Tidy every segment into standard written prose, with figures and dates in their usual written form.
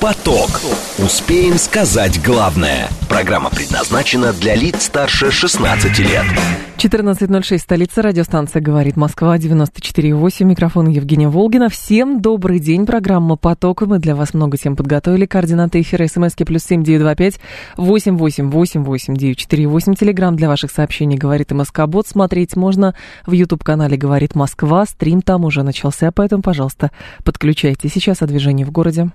Поток. Успеем сказать главное. Программа предназначена для лиц старше 16 лет. 14.06, столица, радиостанция «Говорит Москва», 94.8, микрофон Евгения Волгина. Всем добрый день, программа «Поток». Мы для вас много тем подготовили. Координаты эфира, смски +7 925 888 8948. Телеграм для ваших сообщений «Говорит МСК-бот». Смотреть можно в YouTube-канале «Говорит Москва». Стрим там уже начался, поэтому, пожалуйста, подключайтесь. Сейчас о движении в городе.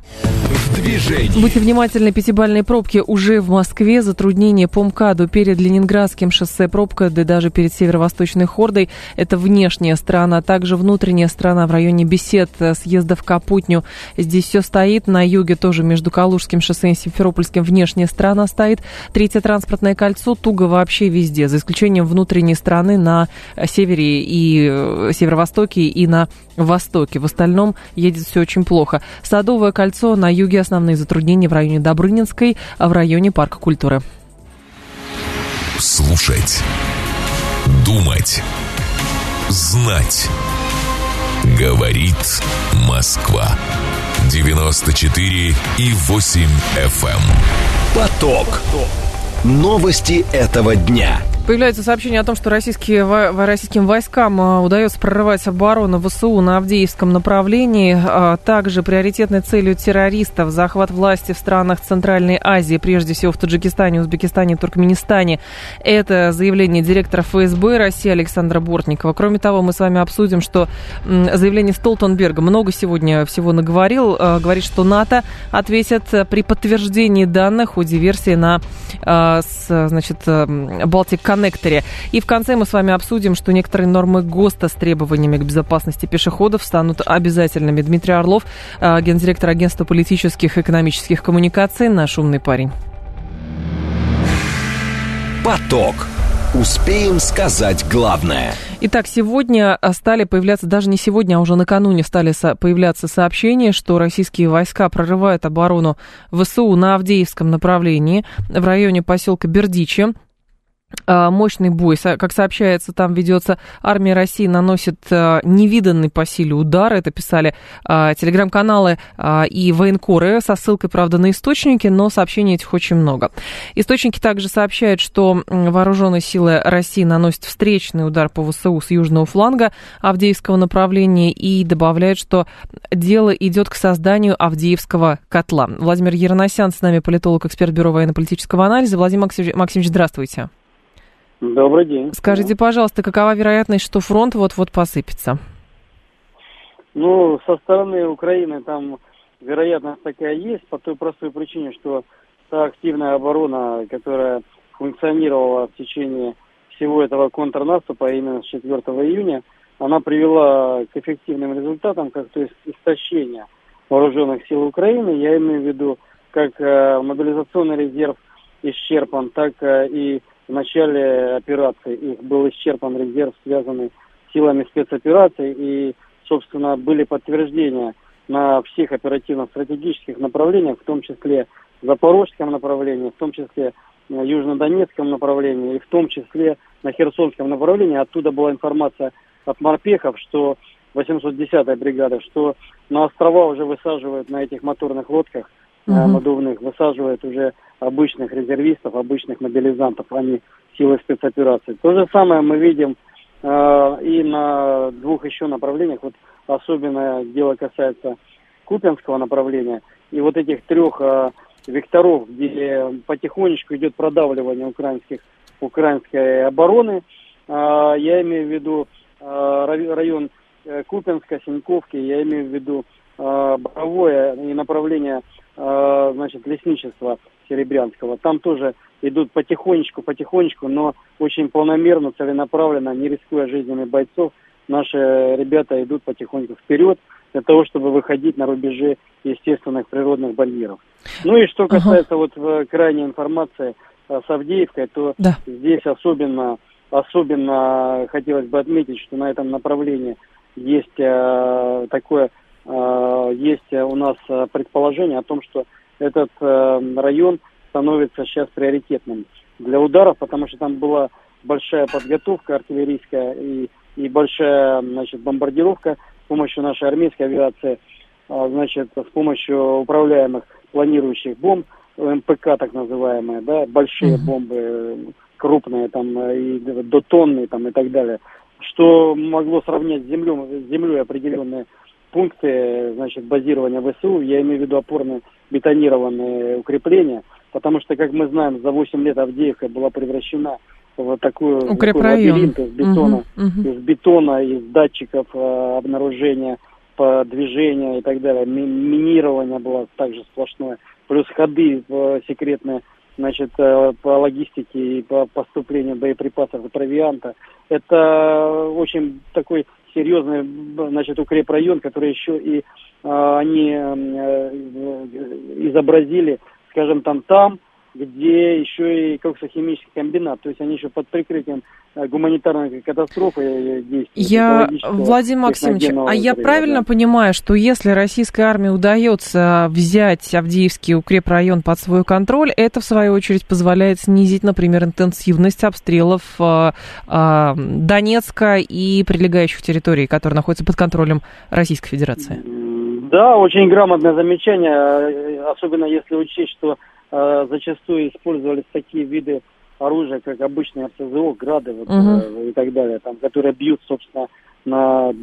Движение. Будьте внимательны, пятибалльные пробки уже в Москве. Затруднение по МКАДу перед Ленинградским шоссе пробка, да даже перед Северо-Восточной Хордой. Это внешняя сторона, а также внутренняя сторона в районе бесед, съезда в Капутню. Здесь все стоит. На юге тоже между Калужским шоссе и Симферопольским внешняя сторона стоит. Третье транспортное кольцо туго вообще везде, за исключением внутренней стороны на севере и северо-востоке и на востоке. В остальном едет все очень плохо. Садовое кольцо на юге, основные затруднения в районе Добрынинской, а в районе Парка культуры. Слушать. Думать. Знать. Говорит Москва. 94,8 FM. Поток. Новости этого дня. Появляются сообщения о том, что российским войскам удается прорывать оборону ВСУ на Авдеевском направлении. Также приоритетной целью террористов захват власти в странах Центральной Азии, прежде всего в Таджикистане, Узбекистане, Туркменистане. Это заявление директора ФСБ России Александра Бортникова. Кроме того, мы с вами обсудим, что заявление Столтенберга много сегодня всего наговорил. Говорит, что НАТО ответит при подтверждении данных о диверсии на Baltic Connector. И в конце мы с вами обсудим, что некоторые нормы ГОСТа с требованиями к безопасности пешеходов станут обязательными. Дмитрий Орлов, гендиректор агентства политических и экономических коммуникаций, наш умный парень. Поток. Успеем сказать главное. Итак, сегодня стали появляться, даже не сегодня, а уже накануне стали появляться сообщения, что российские войска прорывают оборону ВСУ на Авдеевском направлении в районе поселка Бердичи. Мощный бой, как сообщается, там ведется. Армия России наносит невиданный по силе удар. Это писали телеграм-каналы и военкоры со ссылкой, правда, на источники, но сообщений этих очень много. Источники также сообщают, что вооруженные силы России наносят встречный удар по ВСУ с южного фланга Авдеевского направления и добавляют, что дело идет к созданию Авдеевского котла. Владимир Ераносян с нами, политолог, эксперт Бюро военно-политического анализа. Владимир Максимович, здравствуйте. Добрый день. Скажите, пожалуйста, какова вероятность, что фронт вот-вот посыпется? Ну, со стороны Украины там вероятность такая есть, по той простой причине, что та активная оборона, которая функционировала в течение всего этого контрнаступа, именно с 4 июня, она привела к эффективным результатам, как то есть истощение вооруженных сил Украины. Я имею в виду, как мобилизационный резерв исчерпан, так и в начале операции их был исчерпан резерв, связанный с силами спецопераций, и, собственно, были подтверждения на всех оперативно-стратегических направлениях, в том числе Запорожском направлении, в том числе Южнодонецком направлении, и в том числе на Херсонском направлении. Оттуда была информация от морпехов, что 810-я бригада, что на острова уже высаживают на этих моторных лодках надувных, высаживают уже обычных резервистов, обычных мобилизантов, а не силы спецопераций. То же самое мы видим и на двух еще направлениях. Вот особенно дело касается Купянского направления и вот этих трех векторов, где потихонечку идет продавливание украинской обороны. Я имею в виду район Купянска, Синьковки, я имею в виду Боровое и направление лесничества Серебрянского. Там тоже идут потихонечку, но очень планомерно, целенаправленно, не рискуя жизнями бойцов, наши ребята идут потихоньку вперед для того, чтобы выходить на рубежи естественных природных барьеров. Ну и что касается вот крайней информации с Авдеевкой, то здесь особенно хотелось бы отметить, что на этом направлении есть есть у нас предположение о том, что этот район становится сейчас приоритетным для ударов, потому что там была большая подготовка артиллерийская и большая, значит, бомбардировка с помощью нашей армейской авиации, значит, с помощью управляемых планирующих бомб, МПК так называемые, да, большие бомбы, крупные там, и до тонны там, и так далее, что могло сравнять с землей определенные пункты, значит, базирования ВСУ, я имею в виду опорные бетонированные укрепления, потому что, как мы знаем, за 8 лет Авдеевка была превращена в такой лабиринт из бетона, из датчиков обнаружения, движения и так далее. Минирование было также сплошное, плюс ходы секретные, значит, по логистике и по поступлению боеприпасов и провианта. Это очень такой серьезный, значит, укрепрайон, который еще и они изобразили, скажем, там, где еще и коксохимический комбинат. То есть они еще под прикрытием гуманитарной катастрофы действуют. Владимир Максимович, я правильно понимаю, что если российской армии удается взять Авдеевский укрепрайон под свой контроль, это, в свою очередь, позволяет снизить, например, интенсивность обстрелов Донецка и прилегающих территорий, которые находятся под контролем Российской Федерации? Да, очень грамотное замечание, особенно если учесть, что зачастую использовались такие виды оружия, как обычные РСЗО, грады и так далее, там, которые бьют, собственно, на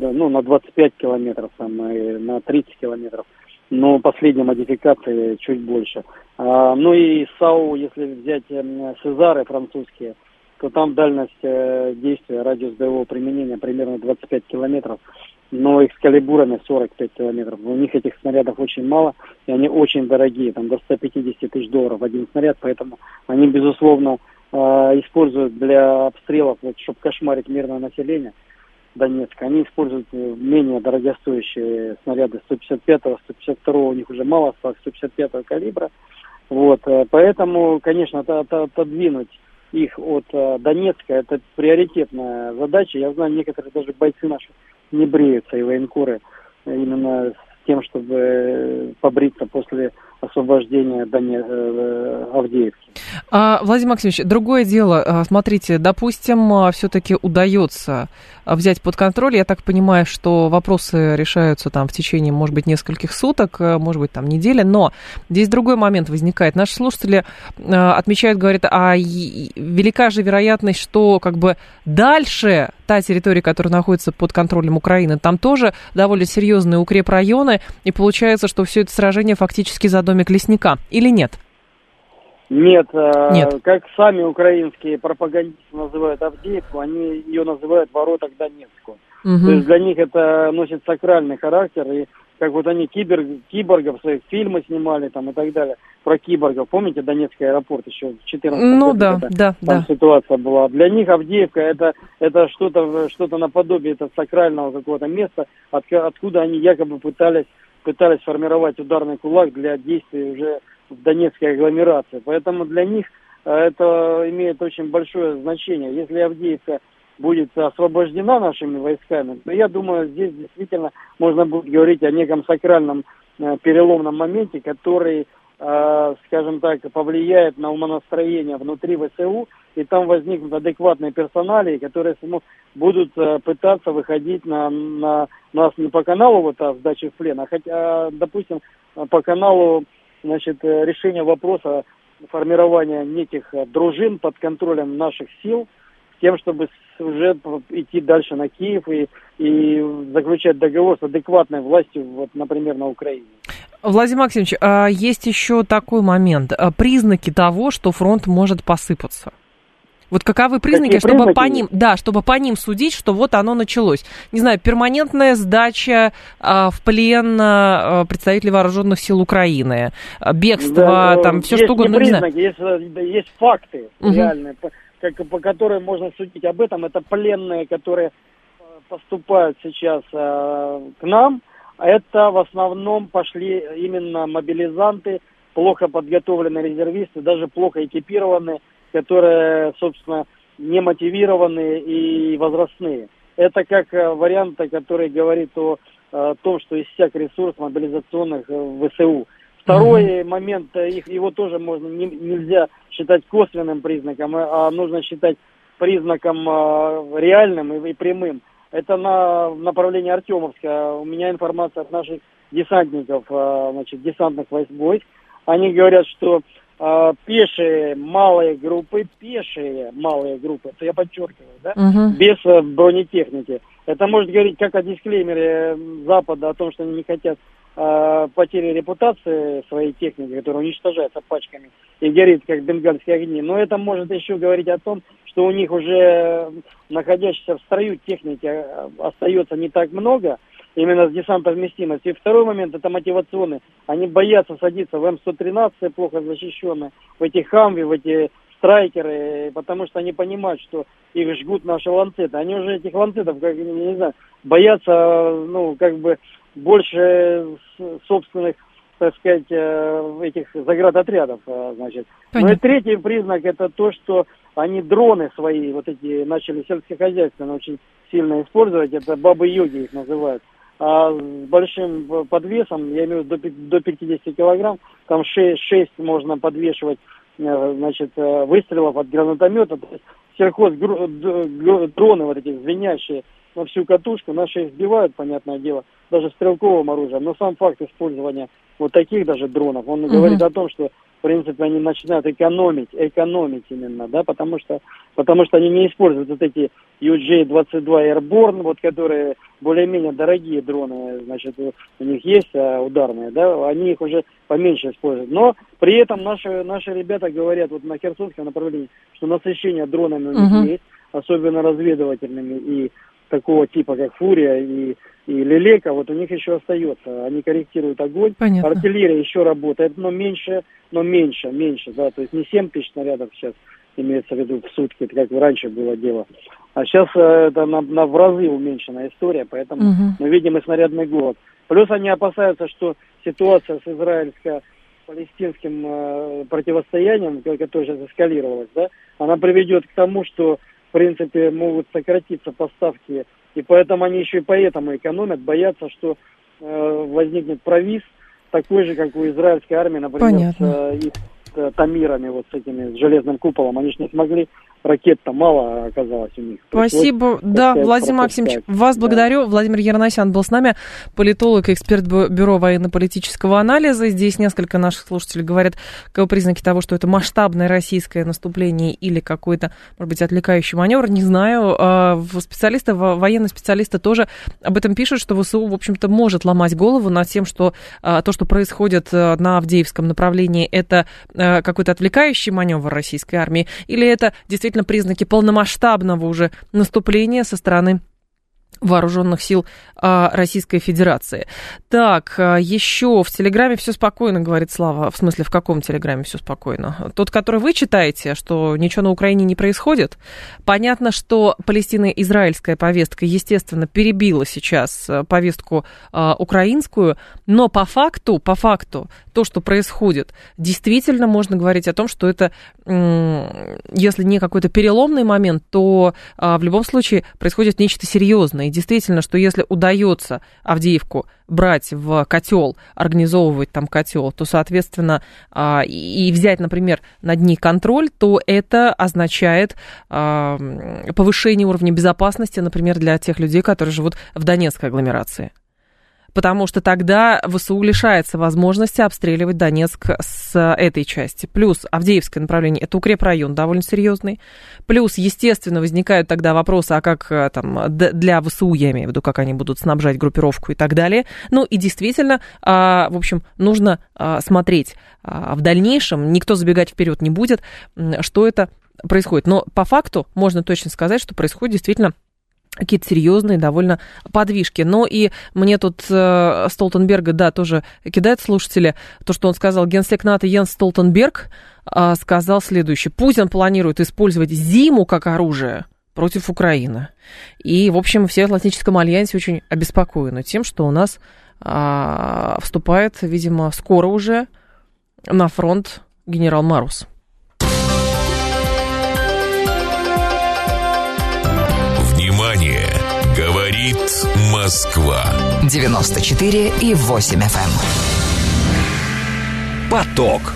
25 километров, там, и на 30 километров, но последней модификации чуть больше. И САУ, если взять Сезары французские, то там дальность действия, радиус боевого применения примерно 25 километров, но экскалибурами 45 километров. У них этих снарядов очень мало, и они очень дорогие, там до $150 тысяч один снаряд, поэтому они, безусловно, используют для обстрелов, вот, чтобы кошмарить мирное население Донецка, они используют менее дорогостоящие снаряды 155-го, 152-го у них уже мало осталось, 155-го калибра. Вот, поэтому, конечно, отодвинуть их от Донецка, это приоритетная задача. Я знаю, некоторые даже бойцы наши не бреются, и военкоры, именно с тем, чтобы побриться после освобождения Авдеевки. Владимир Максимович, другое дело. Смотрите, допустим, все-таки удается взять под контроль. Я так понимаю, что вопросы решаются там в течение, может быть, нескольких суток, может быть, там недели. Но здесь другой момент возникает. Наши слушатели отмечают, говорят, велика же вероятность, что как бы дальше та территория, которая находится под контролем Украины, там тоже довольно серьезные укрепрайоны. И получается, что все это сражение фактически за домик лесника. Или нет? Нет. Как сами украинские пропагандисты называют Авдеевку, они ее называют ворота к Донецку. То есть для них это носит сакральный характер, и как вот они киборгов своих фильмы снимали там и так далее, про киборгов. Помните Донецкий аэропорт еще в 2014 году? Да. Ситуация была. Для них Авдеевка это что-то наподобие сакрального какого-то места, откуда они якобы пытались формировать ударный кулак для действий уже в Донецкой агломерации. Поэтому для них это имеет очень большое значение. Если Авдеевка будет освобождена нашими войсками, то, я думаю, здесь действительно можно будет говорить о неком сакральном переломном моменте, который, скажем так, повлияет на умонастроение внутри ВСУ, и там возникнут адекватные персоналии, которые будут пытаться выходить на нас не по каналу вот, о сдаче в плен, хотя, допустим, по каналу, значит, решение вопроса формирования неких дружин под контролем наших сил, с тем, чтобы уже идти дальше на Киев и заключать договор с адекватной властью, вот, например, на Украине. Владимир Максимович, есть еще такой момент. Признаки того, что фронт может посыпаться. Вот каковы признаки, чтобы по ним, чтобы по ним судить, что вот оно началось? Не знаю, перманентная сдача в плен представителей вооруженных сил Украины, бегство, там все что угодно. Есть факты реальные, по которым можно судить об этом. Это пленные, которые поступают сейчас к нам. Это в основном пошли именно мобилизанты, плохо подготовленные резервисты, даже плохо экипированные, которые, собственно, не мотивированные и возрастные. Это как вариант, который говорит о том, что иссяк ресурс мобилизационных ВСУ. Второй момент, его тоже нельзя считать косвенным признаком, а нужно считать признаком реальным и прямым. Это на направлении Артемовска. У меня информация от наших десантников, значит, десантных войск. Они говорят, что пешие малые группы, это я подчеркиваю, да, без бронетехники. Это может говорить как о дисклеймере Запада, о том, что они не хотят потери репутации своей техники, которая уничтожается пачками и горит, как бенгальские огни. Но это может еще говорить о том, что у них уже находящейся в строю техники остается не так много, именно с десантной вместимостью. И второй момент, это мотивационный. Они боятся садиться в М113, плохо защищенные, в эти «Хамви», в эти «Страйкеры», потому что они понимают, что их жгут наши «Ланцеты». Они уже этих «Ланцетов», как, не знаю, боятся, ну, как бы, больше собственных, так сказать, этих заградотрядов, значит. Понятно. Ну и третий признак, это то, что они дроны свои, вот эти, начали сельскохозяйственно очень сильно использовать, это бабы-йоги их называют. А с большим подвесом, я имею в виду до 50 килограмм, там 6 можно подвешивать, значит, выстрелов от гранатомета. То есть сельхоздроны вот эти звенящие на всю катушку, наши их сбивают, понятное дело, даже стрелковым оружием. Но сам факт использования вот таких даже дронов, он говорит о том, что, в принципе, они начинают экономить именно, да, потому что они не используют вот эти UJ-22 Airborne, вот, которые более-менее дорогие дроны, значит, у них есть ударные, да, они их уже поменьше используют. Но при этом наши ребята говорят вот на Херсонском направлении, что насыщение дронами у них есть, особенно разведывательными и такого типа, как «Фурия» и «Лелека», вот у них еще остается. Они корректируют огонь. Понятно. Артиллерия еще работает, но меньше, да, то есть не 7 тысяч снарядов сейчас имеется в виду в сутки, как раньше было дело. А сейчас это в разы уменьшенная история, поэтому мы видим и снарядный голод. Плюс они опасаются, что ситуация с израильско-палестинским противостоянием, которое сейчас эскалировалось, да, она приведет к тому, что в принципе, могут сократиться поставки, и поэтому они еще и поэтому экономят, боятся, что возникнет провис, такой же, как у израильской армии, например, с «Тамирами», вот с этими, с железным куполом, они же не смогли, ракет-то мало оказалось у них. Спасибо, вот, да, Владимир Максимович, вас благодарю. Владимир Ераносян был с нами, политолог и эксперт Бюро военно-политического анализа. Здесь несколько наших слушателей говорят, какие признаки того, что это масштабное российское наступление или какой-то, может быть, отвлекающий маневр, не знаю. Специалисты, военные специалисты тоже об этом пишут, что ВСУ, в общем-то, может ломать голову над тем, что то, что происходит на Авдеевском направлении, это какой-то отвлекающий маневр российской армии, или это действительно признаки полномасштабного уже наступления со стороны вооруженных сил Российской Федерации. Так, еще в Телеграме все спокойно, говорит Слава. В смысле, в каком Телеграме все спокойно? Тот, который вы читаете, что ничего на Украине не происходит. Понятно, что палестино-израильская повестка, естественно, перебила сейчас повестку украинскую, но по факту, то, что происходит, действительно можно говорить о том, что это, если не какой-то переломный момент, то в любом случае происходит нечто серьезное. И действительно, что если удается Авдеевку брать в котел, организовывать там котел, то, соответственно, и взять, например, над ней контроль, то это означает повышение уровня безопасности, например, для тех людей, которые живут в Донецкой агломерации. Потому что тогда ВСУ лишается возможности обстреливать Донецк с этой части. Плюс Авдеевское направление – это укрепрайон довольно серьезный. Плюс, естественно, возникают тогда вопросы, а как там для ВСУ, я имею в виду, как они будут снабжать группировку и так далее. Ну и действительно, в общем, нужно смотреть в дальнейшем, никто забегать вперед не будет, что это происходит. Но по факту можно точно сказать, что происходит действительно какие-то серьезные довольно подвижки. Но и мне тут Столтенберга, да, тоже кидают слушатели, то, что он сказал, генсек НАТО Йенс Столтенберг сказал следующее. Путин планирует использовать зиму как оружие против Украины. И, в общем, все в Атлантическом альянсе очень обеспокоены тем, что у нас вступает, видимо, скоро уже на фронт генерал Марус. Говорит Москва. 94,8 FM. Поток.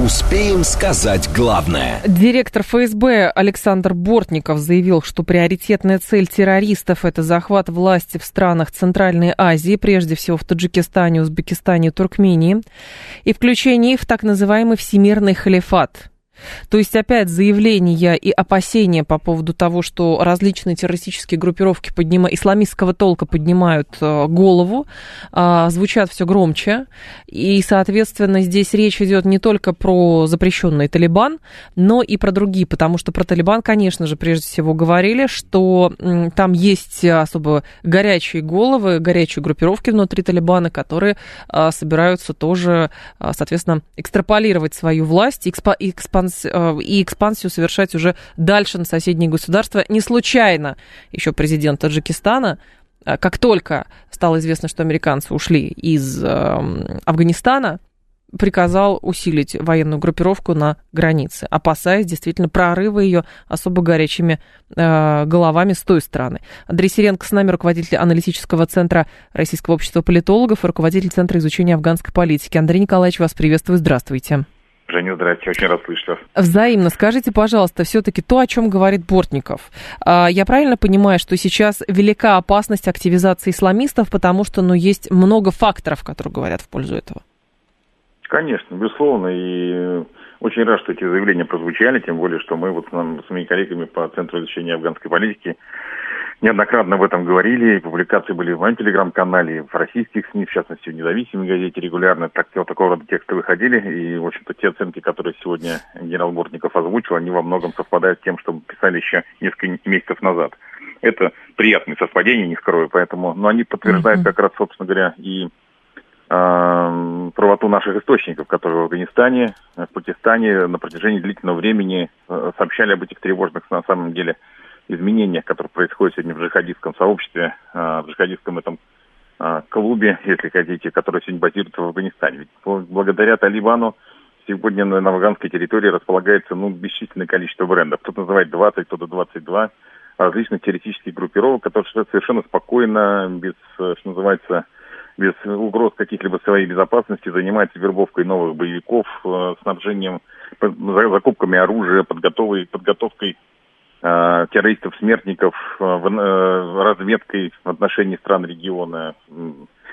Успеем сказать главное. Директор ФСБ Александр Бортников заявил, что приоритетная цель террористов – это захват власти в странах Центральной Азии, прежде всего в Таджикистане, Узбекистане и Туркмении, и включение их в так называемый «всемирный халифат». То есть опять заявления и опасения по поводу того, что различные террористические группировки исламистского толка поднимают голову, звучат все громче. И, соответственно, здесь речь идет не только про запрещенный Талибан, но и про другие. Потому что про Талибан, конечно же, прежде всего говорили, что там есть особо горячие головы, горячие группировки внутри Талибана, которые собираются тоже, соответственно, экстраполировать свою власть и экспансию совершать уже дальше на соседние государства. Не случайно еще президент Таджикистана, как только стало известно, что американцы ушли из Афганистана, приказал усилить военную группировку на границе, опасаясь действительно прорыва ее особо горячими головами с той стороны. Андрей Серенко с нами, руководитель аналитического центра Российского общества политологов и руководитель Центра изучения афганской политики. Андрей Николаевич, вас приветствую, здравствуйте. Женя, здравствуйте, очень рад слышать вас. Взаимно. Скажите, пожалуйста, все-таки то, о чем говорит Бортников. Я правильно понимаю, что сейчас велика опасность активизации исламистов, потому что, есть много факторов, которые говорят в пользу этого? Конечно, безусловно, и очень рад, что эти заявления прозвучали, тем более, что мы с моими коллегами по Центру изучения афганской политики неоднократно об этом говорили, публикации были в моем телеграм-канале, в российских СМИ, в частности, в независимой газете регулярно такого рода тексты выходили, и, в общем-то, те оценки, которые сегодня генерал Бортников озвучил, они во многом совпадают с тем, что писали еще несколько месяцев назад. Это приятные совпадения, не скрою, поэтому, но они подтверждают как раз, собственно говоря, и правоту наших источников, которые в Афганистане, в Пакистане на протяжении длительного времени сообщали об этих тревожных, на самом деле, изменениях, которые происходят сегодня в джихадистском сообществе, в джихадистском этом клубе, если хотите, который сегодня базируется в Афганистане. Ведь благодаря Талибану сегодня на афганской территории располагается бесчисленное количество брендов. Кто-то называет 20, кто-то 22 различных террористических группировок, которые совершенно спокойно, без угроз каких-либо своей безопасности, занимаются вербовкой новых боевиков, снабжением, закупками оружия, подготовкой террористов, смертников, разведкой в отношении стран региона.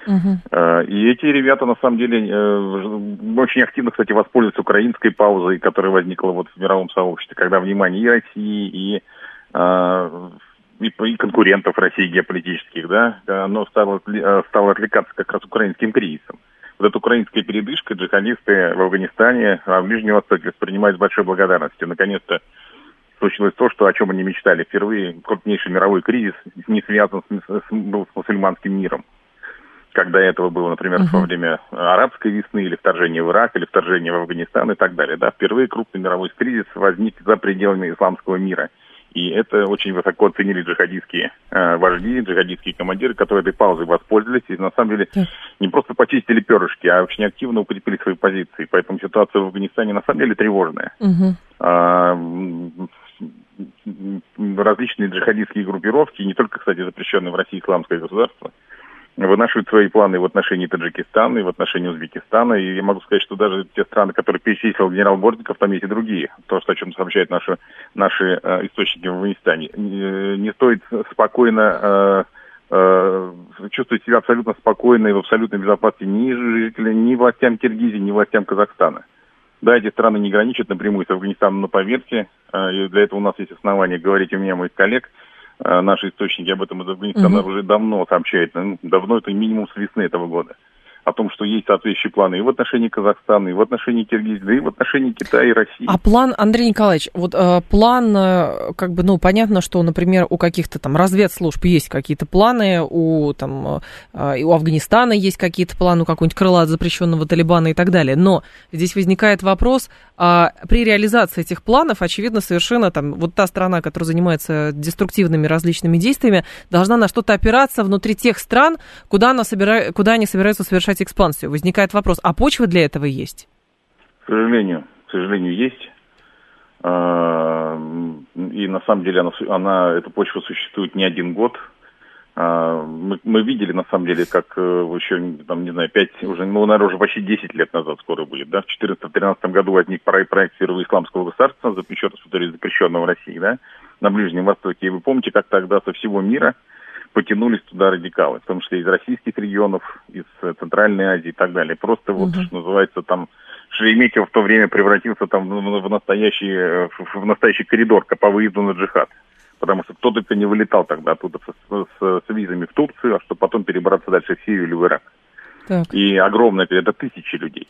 И эти ребята, на самом деле, очень активно, кстати, воспользуются украинской паузой, которая возникла в мировом сообществе, когда внимание и России, и конкурентов России геополитических, оно стало отвлекаться как раз украинским кризисом. Вот эта украинская передышка джихадисты в Афганистане, в Ближнем Востоке воспринимают с большой благодарностью. Наконец-то случилось то, что, о чем они мечтали. Впервые крупнейший мировой кризис не связан был с мусульманским миром. Как до этого было, например, во время арабской весны, или вторжение в Ирак, или вторжение в Афганистан и так далее. Да, впервые крупный мировой кризис возник за пределами исламского мира. И это очень высоко оценили джихадистские вожди, джихадистские командиры, которые этой паузой воспользовались и, на самом деле, не просто почистили перышки, а очень активно укрепили свои позиции. Поэтому ситуация в Афганистане, на самом деле, тревожная. Различные джихадистские группировки, не только, кстати, запрещенные в России исламское государство, вынашивают свои планы в отношении Таджикистана и в отношении Узбекистана. И я могу сказать, что даже те страны, которые перечислил генерал Бортников, там есть и другие. То, что, о чем сообщают наши источники в Афганистане. Не стоит спокойно чувствовать себя абсолютно спокойно и в абсолютной безопасности ни властям Киргизии, ни властям Казахстана. Да, эти страны не граничат напрямую с Афганистаном, но поверьте, и для этого у нас есть основания говорить у меня, моих коллег. Наши источники об этом из Афганистана уже давно сообщают, давно, это минимум с весны этого года, о том, что есть соответствующие планы и в отношении Казахстана, и в отношении Киргизии, да и в отношении Китая и России. А план, Андрей Николаевич, план, понятно, что, например, у каких-то там разведслужб есть какие-то планы, у Афганистана есть какие-то планы, у какого-нибудь крыла от запрещенного Талибана и так далее. Но здесь возникает вопрос, при реализации этих планов, очевидно, совершенно та страна, которая занимается деструктивными различными действиями, должна на что-то опираться внутри тех стран, куда они собираются совершать экспансию. Возникает вопрос, а почва для этого есть? К сожалению, есть. И на самом деле эта почва существует не один год. Мы видели, на самом деле, как еще, там, не знаю, 5, уже, ну, наверное, уже почти 10 лет назад скоро будет, да, в 2014-2013 году возник проект первого исламского государства, запрещенного в России, да, на Ближнем Востоке. И вы помните, как тогда со всего мира потянулись туда радикалы, в том числе из российских регионов, из Центральной Азии и так далее. Просто вот, что называется, там, Шереметьево в то время превратился там в настоящий коридор по выезду на джихад. Потому что кто только не вылетал тогда оттуда с визами в Турцию, а чтобы потом перебраться дальше в Сирию или в Ирак. Так. И огромное, это тысячи людей.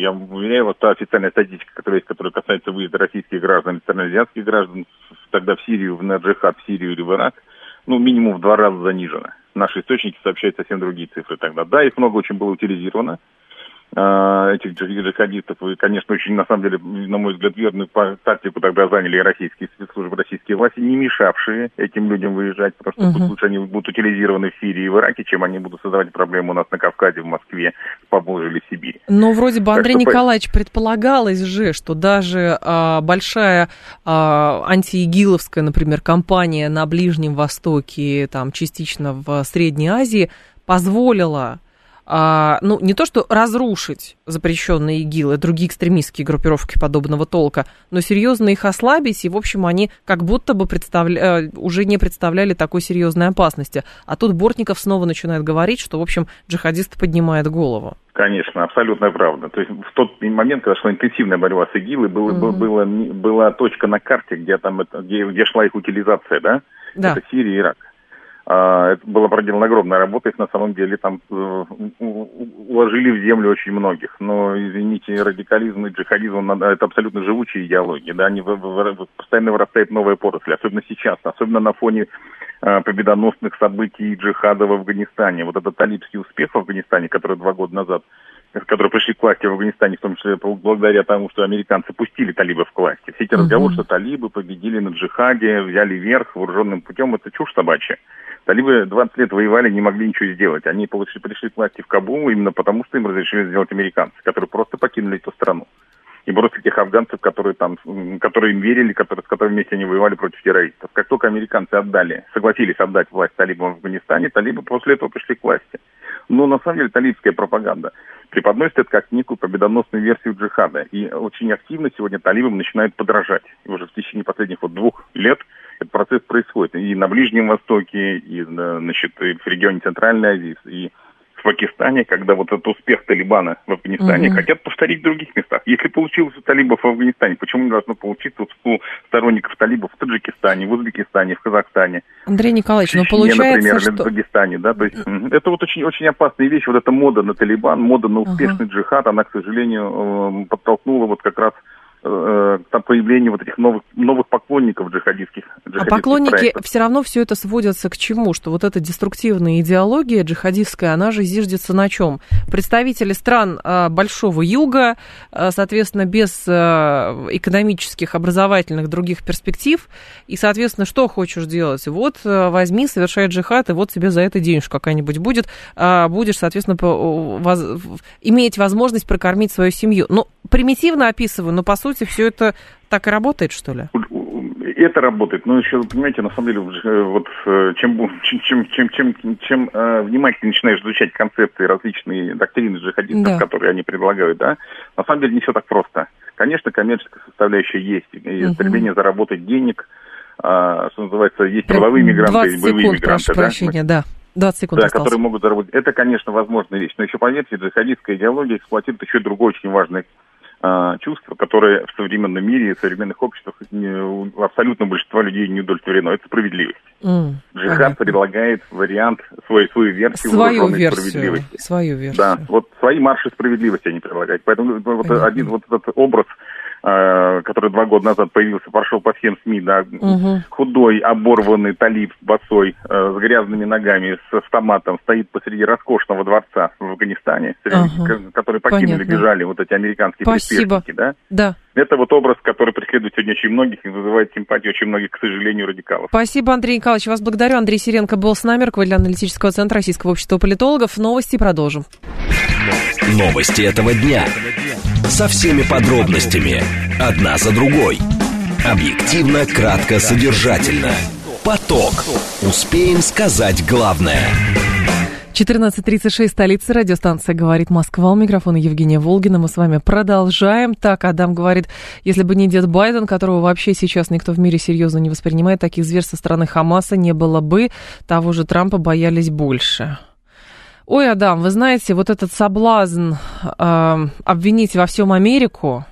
Я уверяю, вот та официальная статистика, которая касается выезда российских граждан, азиатских граждан, тогда в Сирию, на джихад, в Сирию или в Ирак, ну, минимум в 2 раза занижено. Наши источники сообщают совсем другие цифры тогда. Да, их много очень было утилизировано, этих джихадистов, и, конечно, очень, на самом деле, на мой взгляд, верную тактику тогда заняли российские спецслужбы, российские власти, не мешавшие этим людям выезжать, потому что лучше они будут утилизированы в Сирии и в Ираке, чем они будут создавать проблемы у нас на Кавказе, в Москве, в Поволжье или в Сибири. Но вроде бы, Андрей Николаевич, предполагалось же, что даже большая антиигиловская, например, кампания на Ближнем Востоке, там, частично в Средней Азии, позволила... ну, не то, что разрушить запрещенные ИГИЛ и другие экстремистские группировки подобного толка, но серьезно их ослабить, и, в общем, они как будто бы уже не представляли такой серьезной опасности. А тут Бортников снова начинает говорить, что, в общем, джихадист поднимает голову. Конечно, абсолютно правда. То есть в тот момент, когда шла интенсивная борьба с ИГИЛ, и была точка на карте, где шла их утилизация, да? Да. Это Сирия и Ирак. Это была проделана огромная работа, их на самом деле там уложили в землю очень многих. Но, извините, радикализм и джихадизм – это абсолютно живучие идеологии. Да? Они постоянно вырастает новая поросль, особенно сейчас, особенно на фоне победоносных событий джихада в Афганистане. Вот этот талибский успех в Афганистане, который 2 года назад, которые пришли к власти в Афганистане, в том числе благодаря тому, что американцы пустили талибов к власти. Все эти разговоры, что талибы победили на джихаде, взяли верх вооруженным путем, это чушь собачья. Талибы 20 лет воевали, не могли ничего сделать. Они пришли к власти в Кабул именно потому, что им разрешили сделать американцы, которые просто покинули эту страну. И бросили тех афганцев, которые им верили, с которыми вместе они воевали против террористов. Как только американцы согласились отдать власть талибам в Афганистане, талибы после этого пришли к власти. Но на самом деле талибская пропаганда преподносит это как некую победоносную версию джихада. И очень активно сегодня талибам начинают подражать. И уже в течение последних 2 лет этот процесс происходит. И на Ближнем Востоке, и, значит, и в регионе Центральной Азии, и в Пакистане, когда вот этот успех Талибана в Афганистане хотят повторить в других местах. Если получилось у талибов в Афганистане, почему не должно получиться у сторонников талибов в Таджикистане, в Узбекистане, в Казахстане? Андрей Николаевич, в Чечне, но получается, например, что... в Дагестане, да? То есть, это вот очень, очень опасная вещь, вот эта мода на Талибан, мода на успешный джихад, она, к сожалению, подтолкнула вот как раз там появление вот этих новых поклонников джихадистских. А поклонники проектов. Все равно все это сводятся к чему? Что вот эта деструктивная идеология джихадистская, она же зиждется на чем? Представители стран Большого Юга, соответственно, без экономических, образовательных, других перспектив. И, соответственно, что хочешь делать? Вот возьми, совершай джихад, и вот тебе за это денежка какая-нибудь будет. Будешь, соответственно, иметь возможность прокормить свою семью. Ну, примитивно описываю, но, по сути, все это так и работает, что ли? Это работает, но еще, понимаете, на самом деле, вот чем внимательнее начинаешь изучать концепции, различные доктрины джихадистов, которые они предлагают, да, на самом деле не все так просто. Конечно, коммерческая составляющая есть, и стремление заработать денег, что называется, есть трудовые мигранты, есть боевые мигранты, да. 20 секунд осталось. Которые могут заработать. Это, конечно, возможная вещь, но еще, поверьте, джихадистская идеология эксплуатирует еще другой очень важный чувство, которое в современном мире и в современных обществах абсолютно большинство людей не удовлетворено. Это справедливость. Джихад предлагает вариант, свою версию вооруженной справедливости. Свою версию. Да, вот свои марши справедливости они предлагают. Поэтому вот этот образ, который 2 года назад появился, пошел по всем СМИ, да, худой, оборванный талиб, босой, с грязными ногами, с автоматом, стоит посреди роскошного дворца в Афганистане, который покинули, бежали вот эти американские приспешники, да. Это вот образ, который преследует сегодня очень многих и вызывает симпатию очень многих, к сожалению, радикалов. Спасибо, Андрей Николаевич, вас благодарю. Андрей Серенко был с нами, руководитель аналитического центра Российского общества политологов. Новости продолжим. Новости этого дня. Со всеми подробностями. Одна за другой. Объективно, кратко, содержательно. Поток. Успеем сказать главное. 14:36, столица, радиостанция «Говорит Москва». У микрофона Евгения Волгина. Мы с вами продолжаем. Так, Адам говорит, если бы не дед Байден, которого вообще сейчас никто в мире серьезно не воспринимает, таких зверств со стороны Хамаса не было бы. Того же Трампа боялись больше. Ой, Адам, вы знаете, вот этот соблазн обвинить во всем Америку,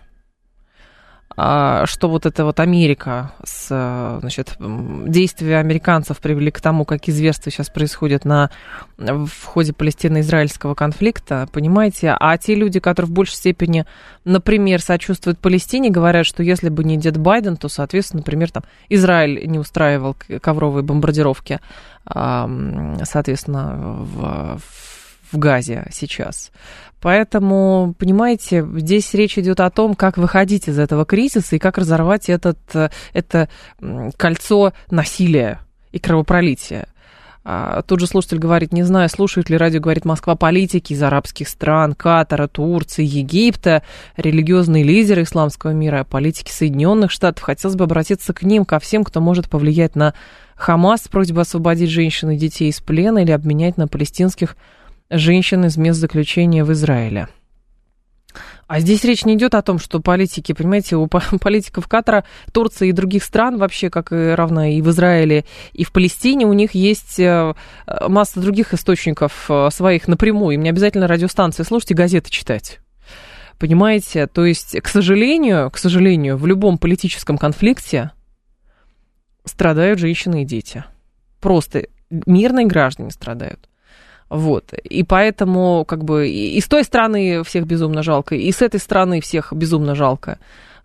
что вот эта вот Америка, значит, действия американцев привели к тому, какие зверства сейчас происходят в ходе палестино-израильского конфликта, понимаете? А те люди, которые в большей степени, например, сочувствуют Палестине, говорят, что если бы не дед Байден, то, соответственно, например, там, Израиль не устраивал ковровые бомбардировки, соответственно, в Газе сейчас. Поэтому, понимаете, здесь речь идет о том, как выходить из этого кризиса и как разорвать это кольцо насилия и кровопролития. Тут же слушатель говорит, не знаю, слушают ли радио, говорит, Москва, политики из арабских стран, Катара, Турции, Египта, религиозные лидеры исламского мира, политики Соединенных Штатов. Хотелось бы обратиться к ним, ко всем, кто может повлиять на Хамас, с просьбой освободить женщин и детей из плена или обменять на палестинских женщин из мест заключения в Израиле. А здесь речь не идет о том, что политики, понимаете, у политиков Катара, Турции и других стран вообще, как и равно и в Израиле, и в Палестине, у них есть масса других источников своих напрямую. Им не обязательно радиостанции слушать и газеты читать. Понимаете? То есть, к сожалению, в любом политическом конфликте страдают женщины и дети. Просто мирные граждане страдают. Вот, и поэтому, как бы, и с той стороны всех безумно жалко, и с этой стороны всех безумно жалко,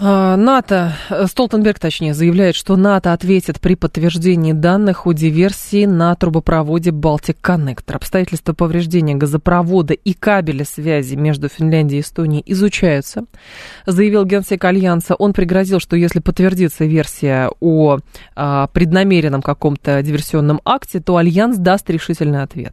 НАТО, Столтенберг, точнее, заявляет, что НАТО ответит при подтверждении данных о диверсии на трубопроводе Baltic Connector. Обстоятельства повреждения газопровода и кабеля связи между Финляндией и Эстонией изучаются, заявил генсек Альянса. Он пригрозил, что если подтвердится версия о преднамеренном каком-то диверсионном акте, то Альянс даст решительный ответ.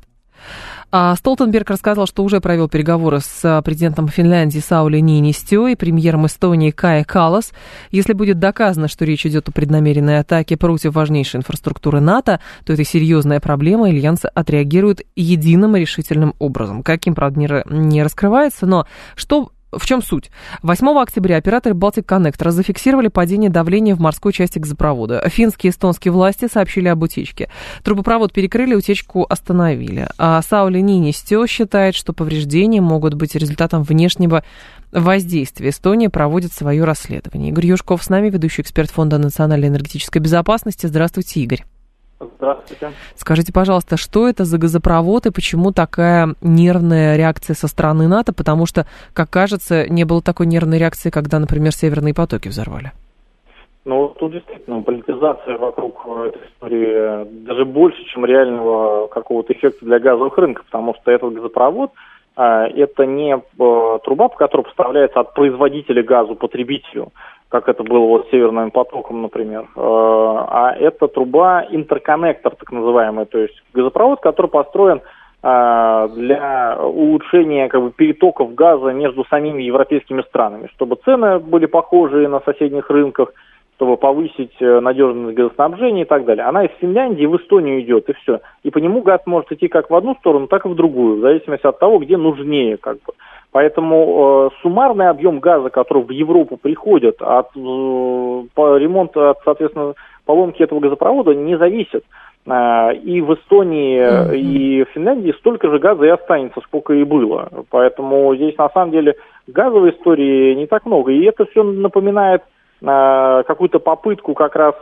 Столтенберг рассказал, что уже провел переговоры с президентом Финляндии Саули Ниинистё и премьером Эстонии Кая Каллас. Если будет доказано, что речь идет о преднамеренной атаке против важнейшей инфраструктуры НАТО, то это серьезная проблема, и Альянс отреагирует единым и решительным образом. Каким, правда, не раскрывается, но что... В чем суть? 8 октября операторы Baltic Connector зафиксировали падение давления в морской части газопровода. Финские и эстонские власти сообщили об утечке. Трубопровод перекрыли, утечку остановили. А Саули Ниинистё считает, что повреждения могут быть результатом внешнего воздействия. Эстония проводит свое расследование. Игорь Юшков с нами, ведущий эксперт Фонда национальной энергетической безопасности. Здравствуйте, Игорь. Здравствуйте. Скажите, пожалуйста, что это за газопровод и почему такая нервная реакция со стороны НАТО? Потому что, как кажется, не было такой нервной реакции, когда, например, северные потоки взорвали. Ну, тут действительно политизация вокруг этой истории даже больше, чем реального какого-то эффекта для газовых рынков, потому что этот газопровод – это не труба, по которой поставляется от производителя газу потребителю, как это было вот с «Северным потоком», например, а это труба-интерконнектор, так называемый, то есть газопровод, который построен для улучшения, как бы, перетоков газа между самими европейскими странами, чтобы цены были похожие на соседних рынках, чтобы повысить надежность газоснабжения и так далее. Она из Финляндии в Эстонию идет, и все. И по нему газ может идти как в одну сторону, так и в другую, в зависимости от того, где нужнее, как бы. Поэтому суммарный объем газа, который в Европу приходит от ремонта, от, соответственно, поломки этого газопровода, не зависит. И в Эстонии, и в Финляндии столько же газа и останется, сколько и было. Поэтому здесь, на самом деле, газовой истории не так много. И это все напоминает какую-то попытку как раз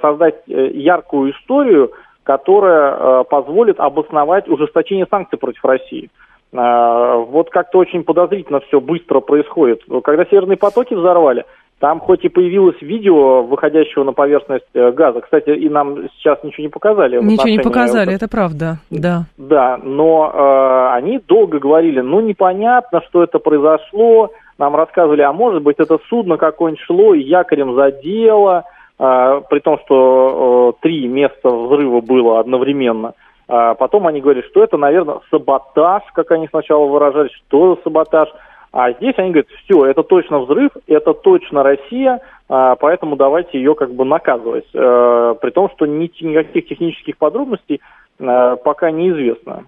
создать яркую историю, которая позволит обосновать ужесточение санкций против России. Вот как-то очень подозрительно все быстро происходит. Когда «Северные потоки» взорвали, там хоть и появилось видео, выходящего на поверхность газа. Кстати, и нам сейчас ничего не показали. Ничего не показали, это правда, да. Да, но они долго говорили, непонятно, что это произошло. Нам рассказывали, а может быть, это судно какое-нибудь шло и якорем задело, при том, что 3 места взрыва было одновременно. Потом они говорят, что это, наверное, саботаж, как они сначала выражались, что за саботаж. А здесь они говорят, все, это точно взрыв, это точно Россия, поэтому давайте ее как бы наказывать. При том, что никаких технических подробностей пока неизвестно.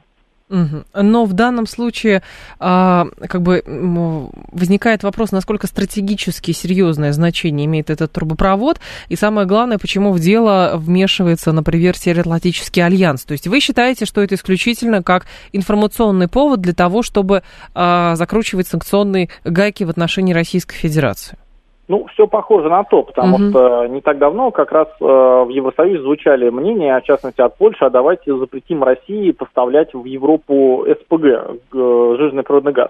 Но в данном случае как бы возникает вопрос, насколько стратегически серьезное значение имеет этот трубопровод, и самое главное, почему в дело вмешивается, например, Североатлантический альянс. То есть вы считаете, что это исключительно как информационный повод для того, чтобы закручивать санкционные гайки в отношении Российской Федерации? Ну, все похоже на то, потому что не так давно как раз в Евросоюзе звучали мнения, в частности от Польши, а давайте запретим России поставлять в Европу СПГ, жиженый природный газ.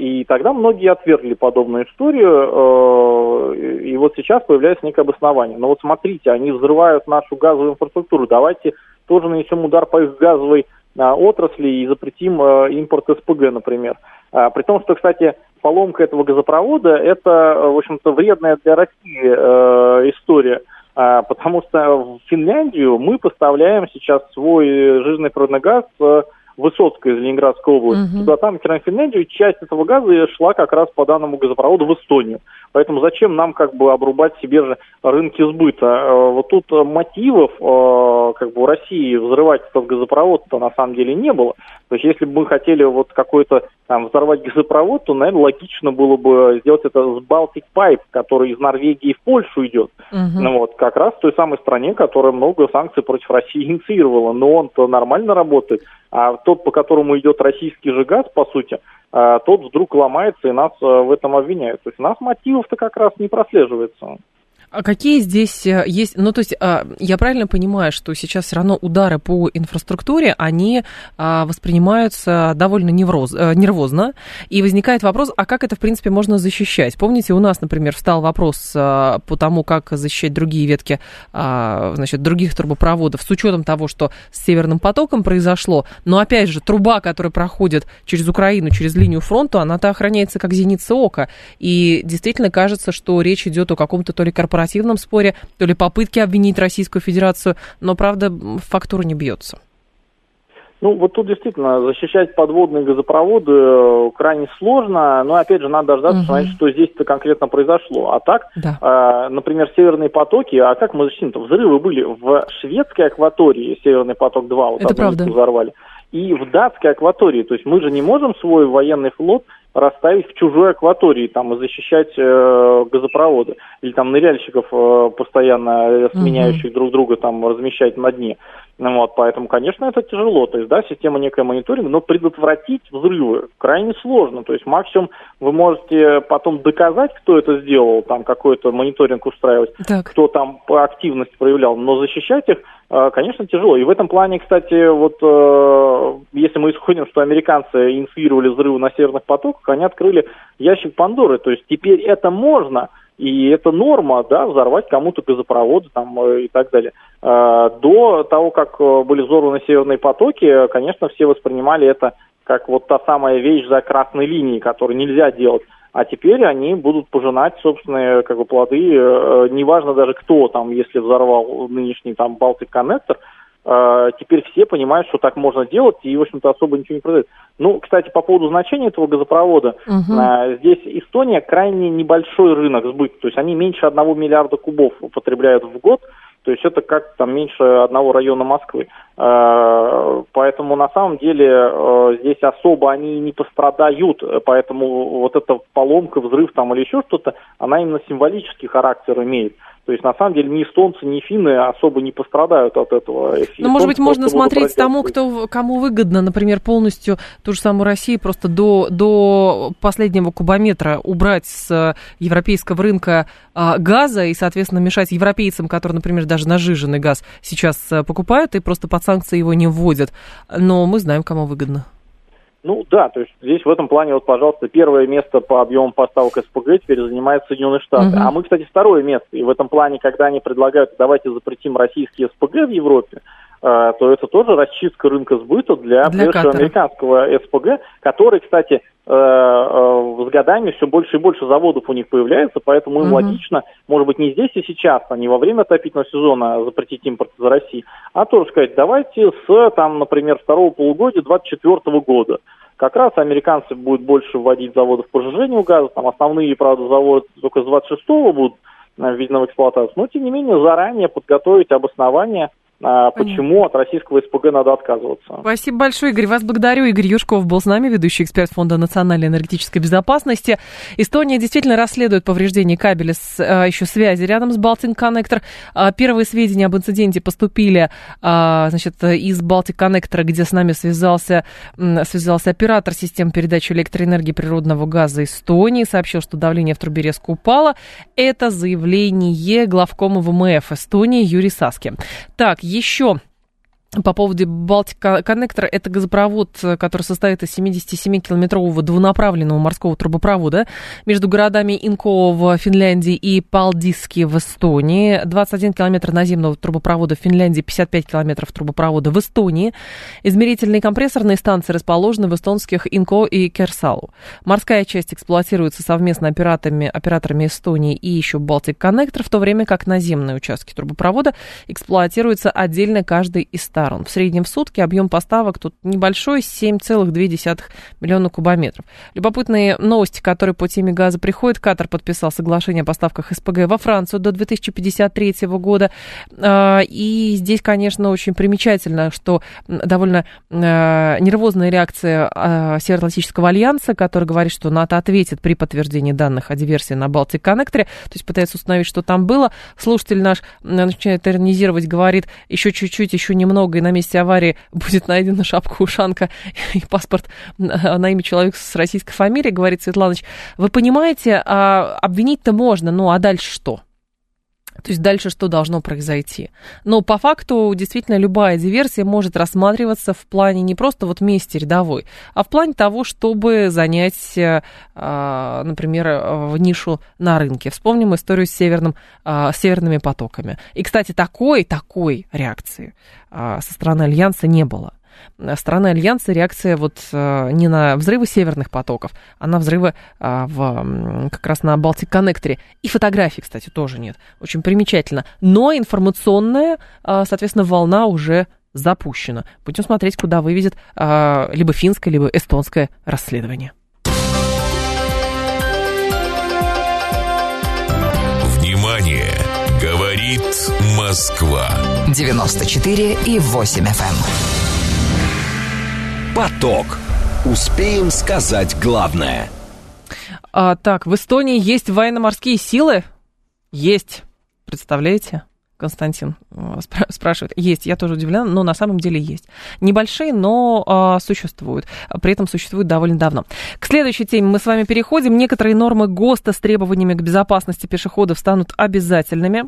И тогда многие отвергли подобную историю, и вот сейчас появляется некое обоснование. Но вот смотрите, они взрывают нашу газовую инфраструктуру, давайте тоже нанесем удар по их газовой отрасли и запретим импорт СПГ, например. При том, что, кстати, поломка этого газопровода – это, в общем-то, вредная для России история, потому что в Финляндию мы поставляем сейчас свой жирный природный газ Высоцка из Ленинградской области. Туда, там, в Финляндию, часть этого газа шла как раз по данному газопроводу в Эстонию. Поэтому зачем нам как бы обрубать себе же рынки сбыта? Вот тут мотивов как бы у России взрывать этот газопровод-то на самом деле не было. То есть если бы мы хотели вот какой-то там взорвать газопровод, то, наверное, логично было бы сделать это с Baltic Pipe, который из Норвегии в Польшу идет. Как раз в той самой стране, которая много санкций против России инициировала. Но он-то нормально работает. А тот, по которому идет российский же газ, по сути, тот вдруг ломается и нас в этом обвиняют. То есть у нас мотивов-то как раз не прослеживается. А какие здесь есть... Ну, то есть я правильно понимаю, что сейчас все равно удары по инфраструктуре, они воспринимаются довольно нервозно, и возникает вопрос, а как это, в принципе, можно защищать? Помните, у нас, например, встал вопрос по тому, как защищать другие ветки, значит, других трубопроводов, с учетом того, что с Северным потоком произошло, но, опять же, труба, которая проходит через Украину, через линию фронта, она-то охраняется как зеница ока, и действительно кажется, что речь идет о каком-то то ли корпоративном споре, то ли попытки обвинить Российскую Федерацию, но, правда, фактура не бьется. Ну, вот тут действительно защищать подводные газопроводы крайне сложно, но, опять же, надо дождаться, смотреть, что здесь-то конкретно произошло. А так, например, «Северные потоки», а как мы защитим-то? Взрывы были в шведской акватории, «Северный поток-2», вот это правда, взорвали, и в датской акватории. То есть мы же не можем свой военный флот расставить в чужой акватории там, и защищать газопроводы. Или там ныряльщиков, постоянно сменяющих друг друга, там, размещать на дне. Поэтому, конечно, это тяжело. То есть, да, система некая мониторинга, но предотвратить взрывы крайне сложно. То есть, максимум вы можете потом доказать, кто это сделал, там, какой-то мониторинг устраивать, кто там активность проявлял. Но защищать их, конечно, тяжело. И в этом плане, кстати, вот если мы исходим, что американцы инициировали взрывы на Северных потоках, они открыли ящик Пандоры. То есть теперь это можно, и это норма, да, взорвать кому-то газопроводы там, и так далее. До того, как были взорваны Северные потоки, конечно, все воспринимали это как вот та самая вещь за красной линией, которую нельзя делать. А теперь они будут пожинать собственные как бы, плоды. Неважно даже кто там, если взорвал нынешний там Baltic Connector, теперь все понимают, что так можно делать, и, в общем-то, особо ничего не произойдет. Ну, кстати, по поводу значения этого газопровода, здесь Эстония крайне небольшой рынок сбыта, то есть они меньше 1 миллиарда кубов употребляют в год, то есть это как там меньше одного района Москвы. Поэтому, на самом деле, здесь особо они не пострадают, поэтому вот эта поломка, взрыв там или еще что-то, она именно символический характер имеет. То есть, на самом деле, ни эстонцы, ни финны особо не пострадают от этого. Но, может быть, можно смотреть тому, кому выгодно, например, полностью ту же самую Россию просто до последнего кубометра убрать с европейского рынка газа и, соответственно, мешать европейцам, которые, например, даже нажиженный газ сейчас покупают и просто под санкции его не вводят. Но мы знаем, кому выгодно. Ну да, то есть здесь в этом плане, вот, пожалуйста, первое место по объему поставок СПГ теперь занимает Соединенные Штаты. А мы, кстати, второе место. И в этом плане, когда они предлагают, давайте запретим российские СПГ в Европе, то это тоже расчистка рынка сбыта для американского СПГ, который, кстати, с годами все больше и больше заводов у них появляется, поэтому им логично, может быть, не здесь и сейчас, а не во время отопительного сезона запретить импорт из России, а тоже сказать, давайте с, там, например, второго полугодия 2024 года. Как раз американцы будут больше вводить заводов по сжижению газа, там основные, правда, заводы только с 26-го будут введены в эксплуатацию, но, тем не менее, заранее подготовить обоснование, почему от российского СПГ надо отказываться. Спасибо большое, Игорь. Вас благодарю. Игорь Юшков был с нами, ведущий эксперт Фонда национальной энергетической безопасности. Эстония действительно расследует повреждение кабеля еще связи рядом с Baltic Connector. Первые сведения об инциденте поступили из Baltic Connector, где с нами связался оператор систем передачи электроэнергии природного газа Эстонии. Сообщил, что давление в трубе резко упало. Это заявление главкома ВМФ Эстонии Юрия Саски. Так, еще по поводу Baltic Connector, это газопровод, который состоит из 77-километрового двунаправленного морского трубопровода между городами Инко в Финляндии и Палдиски в Эстонии, 21 километр наземного трубопровода в Финляндии, 55 километров трубопровода в Эстонии. Измерительные компрессорные станции расположены в эстонских Инко и Керсалу. Морская часть эксплуатируется совместно операторами Эстонии и еще Baltic Connector, в то время как наземные участки трубопровода эксплуатируются отдельно каждый из станций. В среднем в сутки объем поставок тут небольшой, 7,2 миллиона кубометров. Любопытные новости, которые по теме газа приходят. Катар подписал соглашение о поставках СПГ во Францию до 2053 года. И здесь, конечно, очень примечательно, что довольно нервозная реакция Североатлантического альянса, который говорит, что НАТО ответит при подтверждении данных о диверсии на Baltic Connector, то есть пытается установить, что там было. Слушатель наш начинает иронизировать, говорит, еще чуть-чуть, еще немного, и на месте аварии будет найдена шапка-ушанка и паспорт на имя человека с российской фамилией, говорит Светланыч. Вы понимаете, обвинить-то можно, ну а дальше что? То есть дальше что должно произойти? Но по факту действительно любая диверсия может рассматриваться в плане не просто вот мести рядовой, а в плане того, чтобы занять, например, нишу на рынке. Вспомним историю с северными потоками. И, кстати, такой реакции со стороны Альянса не было. Страны Альянса реакция вот не на взрывы северных потоков, а на взрывы как раз на Baltic Connector. И фотографий, кстати, тоже нет. Очень примечательно. Но информационная, соответственно, волна уже запущена. Будем смотреть, куда выведет либо финское, либо эстонское расследование. Внимание! Говорит Москва. 94,8 FM. Поток. Успеем сказать главное. Так, в Эстонии есть военно-морские силы? Есть. Представляете? Константин спрашивает. Есть, я тоже удивлена, но на самом деле есть. Небольшие, но существуют. При этом существуют довольно давно. К следующей теме мы с вами переходим. Некоторые нормы ГОСТа с требованиями к безопасности пешеходов станут обязательными.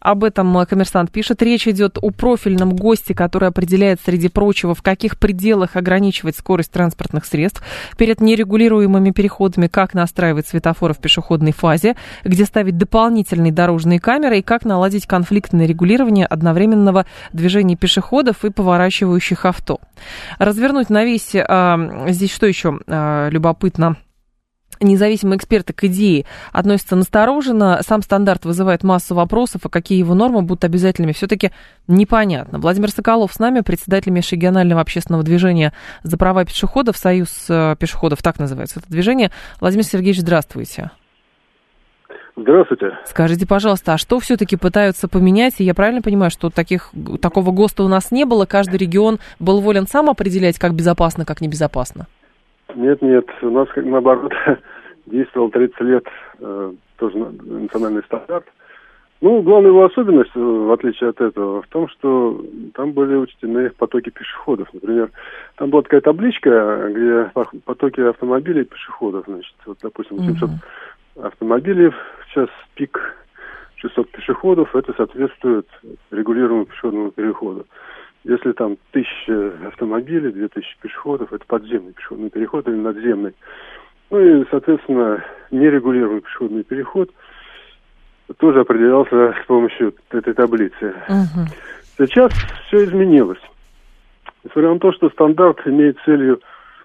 Об этом «Коммерсант» пишет. Речь идет о профильном ГОСТе, который определяет, среди прочего, в каких пределах ограничивать скорость транспортных средств перед нерегулируемыми переходами, как настраивать светофоры в пешеходной фазе, где ставить дополнительные дорожные камеры и как наладить конфликтное регулирование одновременного движения пешеходов и поворачивающих авто. Развернуть навесе, здесь что еще любопытно, независимые эксперты к идее относятся настороженно. Сам стандарт вызывает массу вопросов, а какие его нормы будут обязательными, все-таки непонятно. Владимир Соколов с нами, председатель Межрегионального общественного движения за права пешеходов, Союз пешеходов, так называется это движение. Владимир Сергеевич, здравствуйте. Здравствуйте. Скажите, пожалуйста, а что все-таки пытаются поменять? И я правильно понимаю, что такого ГОСТа у нас не было? Каждый регион был волен сам определять, как безопасно, как небезопасно? Нет, у нас, наоборот, действовал 30 лет тоже национальный стандарт, Ну, главная его особенность, в отличие от этого, в том, что там были учтены потоки пешеходов. Например, там была такая табличка, где потоки автомобилей и пешеходов. Значит, вот, допустим, 700 автомобилей в час пик, 600 пешеходов, это соответствует регулируемому пешеходному переходу. Если там 1000 автомобилей, 2000 пешеходов, это подземный пешеходный переход или надземный. Ну и, соответственно, нерегулируемый пешеходный переход тоже определялся с помощью этой таблицы. Угу. Сейчас все изменилось. Несмотря на то, что стандарт имеет целью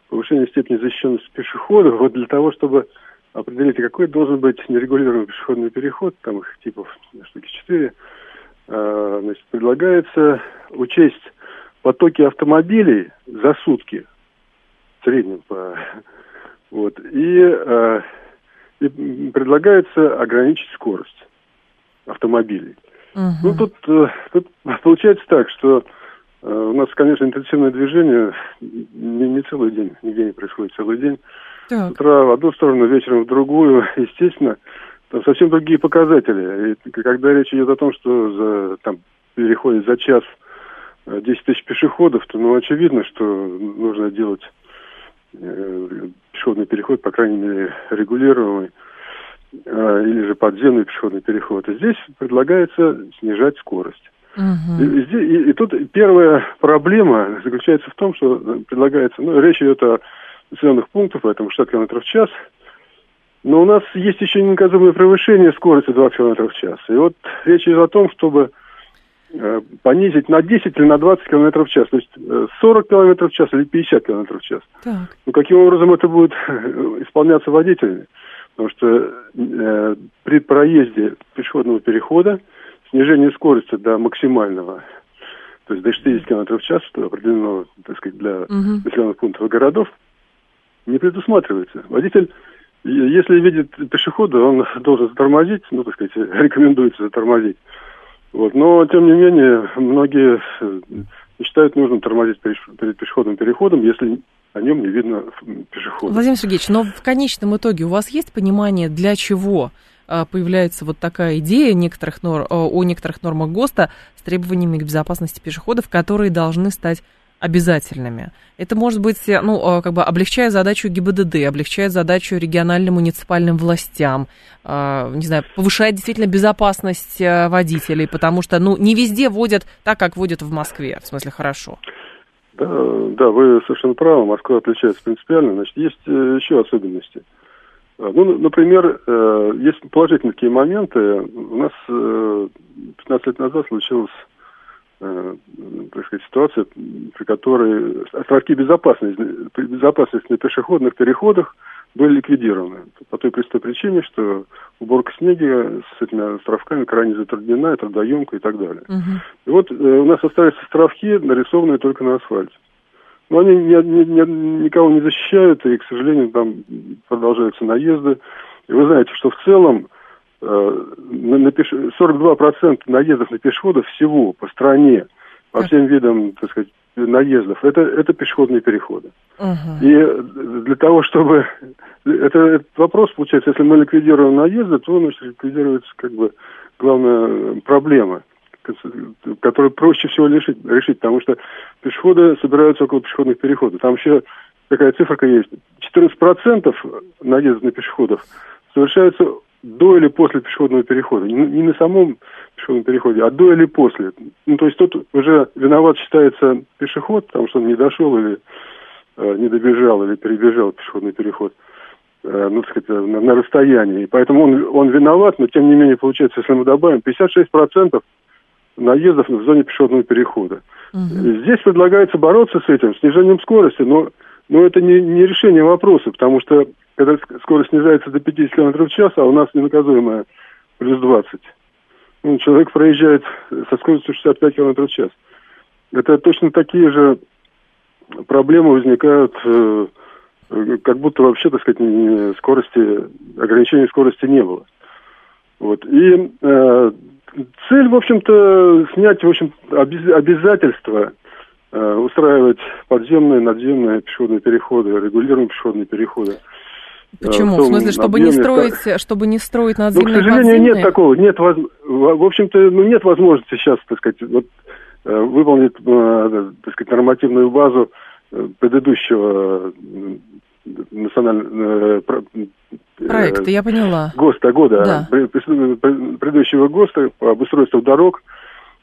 повышения степени защищенности пешеходов, вот для того, чтобы определить, какой должен быть нерегулируемый пешеходный переход, там их типов штуки 4, значит, предлагается учесть потоки автомобилей за сутки, в среднем, вот, и предлагается ограничить скорость автомобилей. Ну, тут получается так, что у нас, конечно, интенсивное движение не целый день, нигде не происходит целый день. Так. С утра в одну сторону, вечером в другую. Естественно, там совсем другие показатели. И когда речь идет о том, что там переходит за час 10 тысяч пешеходов, то, ну, очевидно, что нужно делать пешеходный переход, по крайней мере, регулируемый, или же подземный пешеходный переход. И здесь предлагается снижать скорость. И тут первая проблема заключается в том, что предлагается... Ну, речь идет о населенных пунктах, поэтому 60 км в час. Но у нас есть еще ненаказуемое превышение скорости 2 км в час. И вот речь идет о том, чтобы понизить на 10 или на 20 км в час. То есть 40 км в час или 50 км в час. Так. Ну, каким образом это будет исполняться водителями? Потому что при проезде пешеходного перехода снижение скорости до максимального, то есть до 60 км в час, что определено, так сказать, для населенных пунктов и городов, не предусматривается. Водитель, если видит пешехода, он должен затормозить, ну, так сказать, рекомендуется затормозить. Вот. Но, тем не менее, многие считают нужным тормозить перед пешеходным переходом, если о нем не видно пешехода. Владимир Сергеевич, но в конечном итоге у вас есть понимание, для чего появляется вот такая идея некоторых о некоторых нормах ГОСТа с требованиями к безопасности пешеходов, которые должны стать обязательными? Это, может быть, ну, как бы облегчает задачу ГИБДД, облегчает задачу региональным муниципальным властям, не знаю, повышает действительно безопасность водителей, потому что, ну, не везде водят так, как водят в Москве, в смысле, хорошо. Да, вы совершенно правы, Москва отличается принципиально. Значит, есть еще особенности. Ну, например, есть положительные такие моменты. У нас 15 лет назад случилась, так сказать, ситуация, при которой островки безопасности на пешеходных переходах были ликвидированы. По той простой причине, что уборка снега с этими островками крайне затруднена, трудоемка и так далее. И вот у нас остались островки, нарисованные только на асфальте. Но они никого не защищают, и, к сожалению, там продолжаются наезды. И вы знаете, что в целом 42% наездов на пешеходов всего по стране, по всем видам, так сказать, наездов, это пешеходные переходы. И для того, чтобы... Этот вопрос, получается, если мы ликвидируем наезды, то, значит, ликвидируется, как бы, главная проблема, которую проще всего решить, потому что пешеходы собираются около пешеходных переходов. Там еще такая циферка есть. 14% наездов на пешеходов совершаются до или после пешеходного перехода. Не на самом пешеходном переходе, а до или после. Ну, то есть тут уже виноват считается пешеход, потому что он не дошел или не добежал, или перебежал пешеходный переход, ну, так сказать, на расстоянии. И поэтому он виноват, но тем не менее, получается, если мы добавим, 56% наездов в зоне пешеходного перехода. Здесь предлагается бороться с этим, снижением скорости, но это не решение вопроса, потому что когда скорость снижается до 50 км в час, а у нас ненаказуемая плюс 20, ну, человек проезжает со скоростью 65 км в час. Это точно такие же проблемы возникают, как будто вообще, так сказать, ограничения скорости не было. Вот. И цель, в общем-то, снять, в общем, обязательство устраивать подземные, надземные пешеходные переходы, регулируемые пешеходные переходы. Почему? В смысле, чтобы объеме, не строить надземные подземные? Ну, к сожалению, нет такого. В общем-то, нет возможности сейчас, так сказать, выполнить, так сказать, нормативную базу предыдущего национального проекта, я поняла. ГОСТа года, да. Предыдущего ГОСТа по обустройству дорог,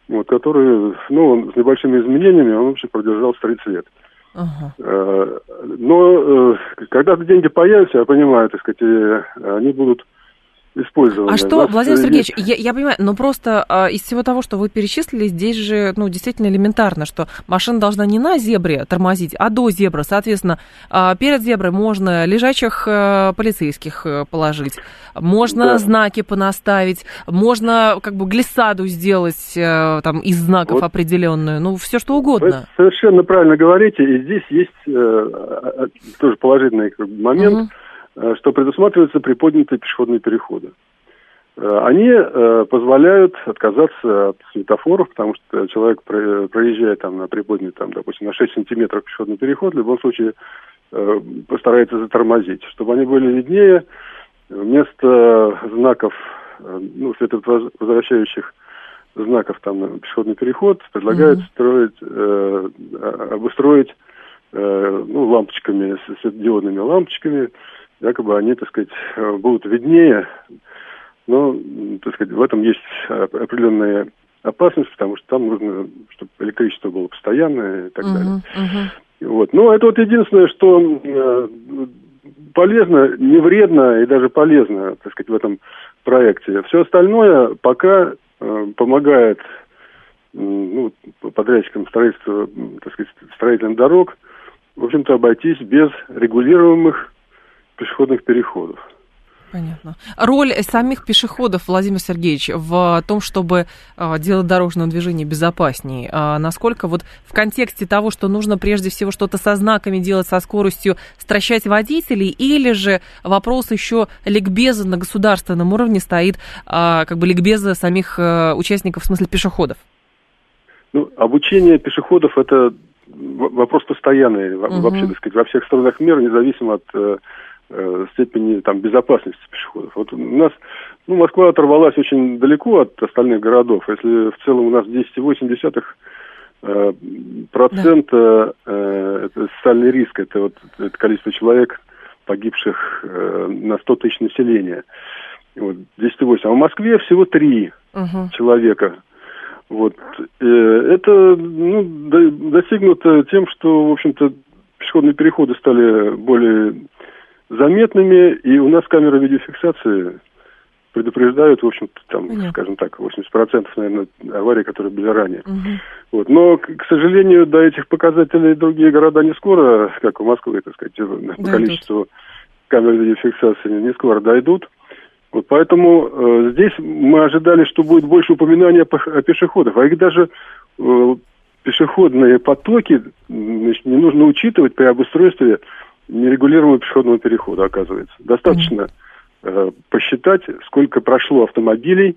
вот, который, он с небольшими изменениями, он вообще продержался 30 лет. Ага. Но когда деньги появятся, я понимаю, так сказать, они будут использованы. А что, Владимир Сергеевич, я понимаю, но просто из всего того, что вы перечислили, здесь же, действительно элементарно, что машина должна не на зебре тормозить, а до зебры. Соответственно, перед зеброй можно лежачих полицейских положить, можно знаки понаставить, можно глиссаду сделать из знаков определенную, все что угодно. Вы совершенно правильно говорите, и здесь есть тоже положительный момент, что предусматриваются приподнятые пешеходные переходы. Они позволяют отказаться от светофоров, потому что человек, проезжая на приподнятый, допустим, на 6 сантиметров пешеходный переход, в любом случае постарается затормозить, чтобы они были виднее. Вместо знаков, световозвращающих знаков на пешеходный переход, предлагают обустроить лампочками, светодиодными лампочками. Якобы они, так сказать, будут виднее, но, так сказать, в этом есть определенная опасность, потому что там нужно, чтобы электричество было постоянное и так далее. Но это единственное, что полезно, не вредно и даже полезно, так сказать, в этом проекте. Все остальное пока помогает подрядчикам строительства, так сказать, строителям дорог, в общем-то, обойтись без регулируемых пешеходных переходов. Понятно. Роль самих пешеходов, Владимир Сергеевич, в том, чтобы делать дорожное движение безопаснее, насколько в контексте того, что нужно прежде всего что-то со знаками делать, со скоростью, стращать водителей, или же вопрос еще ликбеза на государственном уровне стоит, ликбеза самих участников, в смысле пешеходов? Обучение пешеходов – это вопрос постоянный, вообще, так сказать, во всех странах мира, независимо от степени безопасности пешеходов. У нас, Москва оторвалась очень далеко от остальных городов. Если в целом у нас 10,8% это социальный риск, это количество человек, погибших на 100 тысяч населения. 10,8. А в Москве всего 3 человека. Это достигнуто тем, что, в общем-то, пешеходные переходы стали более заметными, и у нас камеры видеофиксации предупреждают, в общем-то, скажем так, 80%, наверное, аварий, которые были ранее. Но, к сожалению, до этих показателей другие города не скоро, как у Москвы, так сказать, по количеству камер видеофиксации не скоро дойдут. Поэтому здесь мы ожидали, что будет больше упоминаний о пешеходах, а их даже пешеходные потоки, значит, не нужно учитывать при обустройстве нерегулируемого пешеходного перехода, оказывается. Достаточно посчитать, сколько прошло автомобилей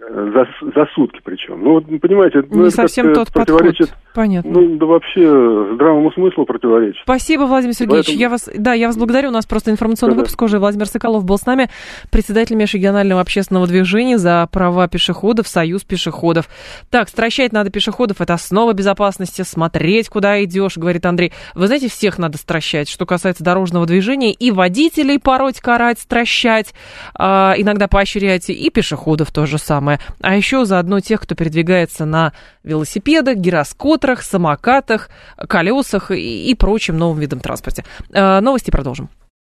за сутки причем. Понимаете, не совсем тот противоречит подход. Понятно. Вообще здравому смыслу противоречит. Спасибо, Владимир Сергеевич. Поэтому... Я вас благодарю. У нас просто информационный выпуск уже. Владимир Соколов был с нами, председатель Межрегионального общественного движения за права пешеходов, Союз пешеходов. Так, стращать надо пешеходов, это основа безопасности, смотреть, куда идешь, говорит Андрей. Вы знаете, всех надо стращать, что касается дорожного движения, и водителей пороть, карать, стращать, иногда поощрять, и пешеходов то же самое. А еще заодно тех, кто передвигается на велосипедах, гироскутерах, самокатах, колесах и прочим новым видом транспорта. Новости продолжим.